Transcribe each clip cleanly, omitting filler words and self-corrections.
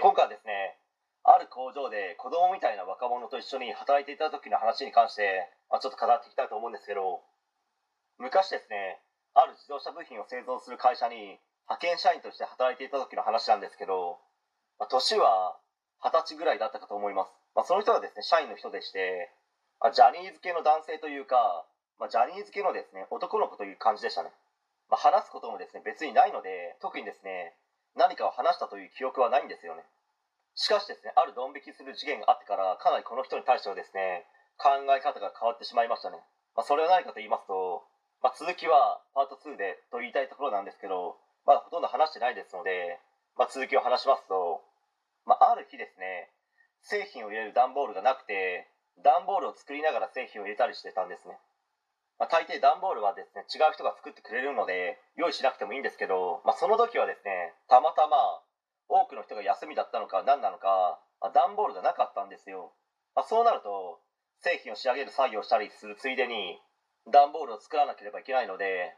今回はですね、ある工場で子供みたいな若者と一緒に働いていた時の話に関して、ちょっと語っていきたいと思うんですけど、昔ですね、ある自動車部品を製造する会社に派遣社員として働いていた時の話なんですけど、年は20歳ぐらいだったかと思います。その人がですね、社員の人でして、ジャニーズ系の男性というか、ジャニーズ系のですね、男の子という感じでしたね。話すこともですね、別にないので、特にですね、何かを話したという記憶はないんですよね。しかしですね、あるドン引きする事件があってから、かなりこの人に対してはですね、考え方が変わってしまいましたね。それは何かと言いますと、続きはパート2でと言いたいところなんですけど、まだほとんど話してないですので、続きを話しますと、ある日ですね、製品を入れる段ボールがなくて、段ボールを作りながら製品を入れたりしてたんですね。大抵段ボールはですね、違う人が作ってくれるので用意しなくてもいいんですけど、その時はですね、たまたま多くの人が休みだったのか何なのか、段ボールがなかったんですよ。そうなると製品を仕上げる作業をしたりするついでに段ボールを作らなければいけないので、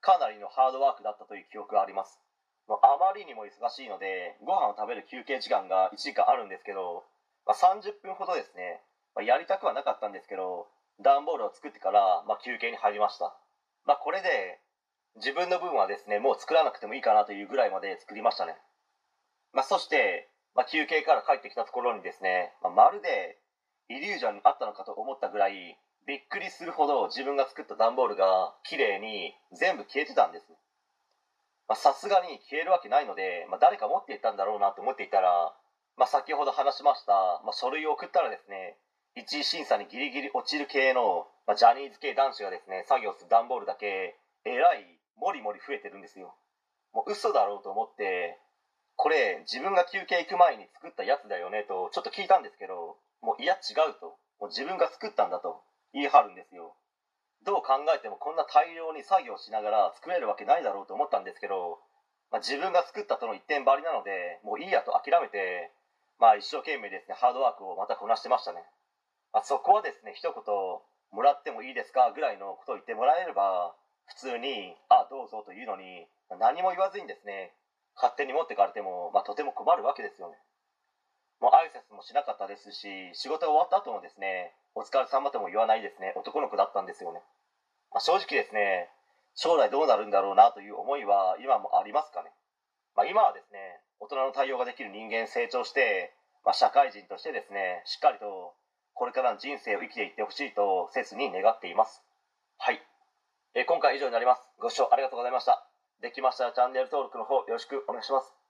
かなりのハードワークだったという記憶があります。あまりにも忙しいので、ご飯を食べる休憩時間が1時間あるんですけど、30分ほどですね、やりたくはなかったんですけど、段ボールを作ってから、休憩に入りました。これで自分の分はですね、もう作らなくてもいいかなというぐらいまで作りましたね。そして、休憩から帰ってきたところにですね、まるでイリュージョンにあったのかと思ったぐらい、びっくりするほど自分が作った段ボールが綺麗に全部消えてたんです。さすがに消えるわけないので、誰か持っていったんだろうなと思っていたら、先ほど話しました、書類を送ったらですね、一次審査にギリギリ落ちる系の、ジャニーズ系男子がですね、作業する段ボールだけえらいもりもり増えてるんですよ。もう嘘だろうと思って、これ自分が休憩行く前に作ったやつだよねとちょっと聞いたんですけど、もういや違うと、もう自分が作ったんだと言い張るんですよ。どう考えてもこんな大量に作業しながら作れるわけないだろうと思ったんですけど、自分が作ったとの一点張りなので、もういいやと諦めて、一生懸命ですね、ハードワークをまたこなしてましたね。そこはですね、一言もらってもいいですかぐらいのことを言ってもらえれば、普通にどうぞというのに、何も言わずにですね、勝手に持ってかれても、とても困るわけですよね。もう挨拶もしなかったですし、仕事が終わった後もですね、お疲れ様とも言わないですね、男の子だったんですよね。正直ですね、将来どうなるんだろうなという思いは今もありますかね。今はですね、大人の対応ができる人間、成長して、社会人としてですね、しっかりとこれからの人生を生きていってほしいと切に願っています。はい、今回以上になります。ご視聴ありがとうございました。できましたらチャンネル登録の方よろしくお願いします。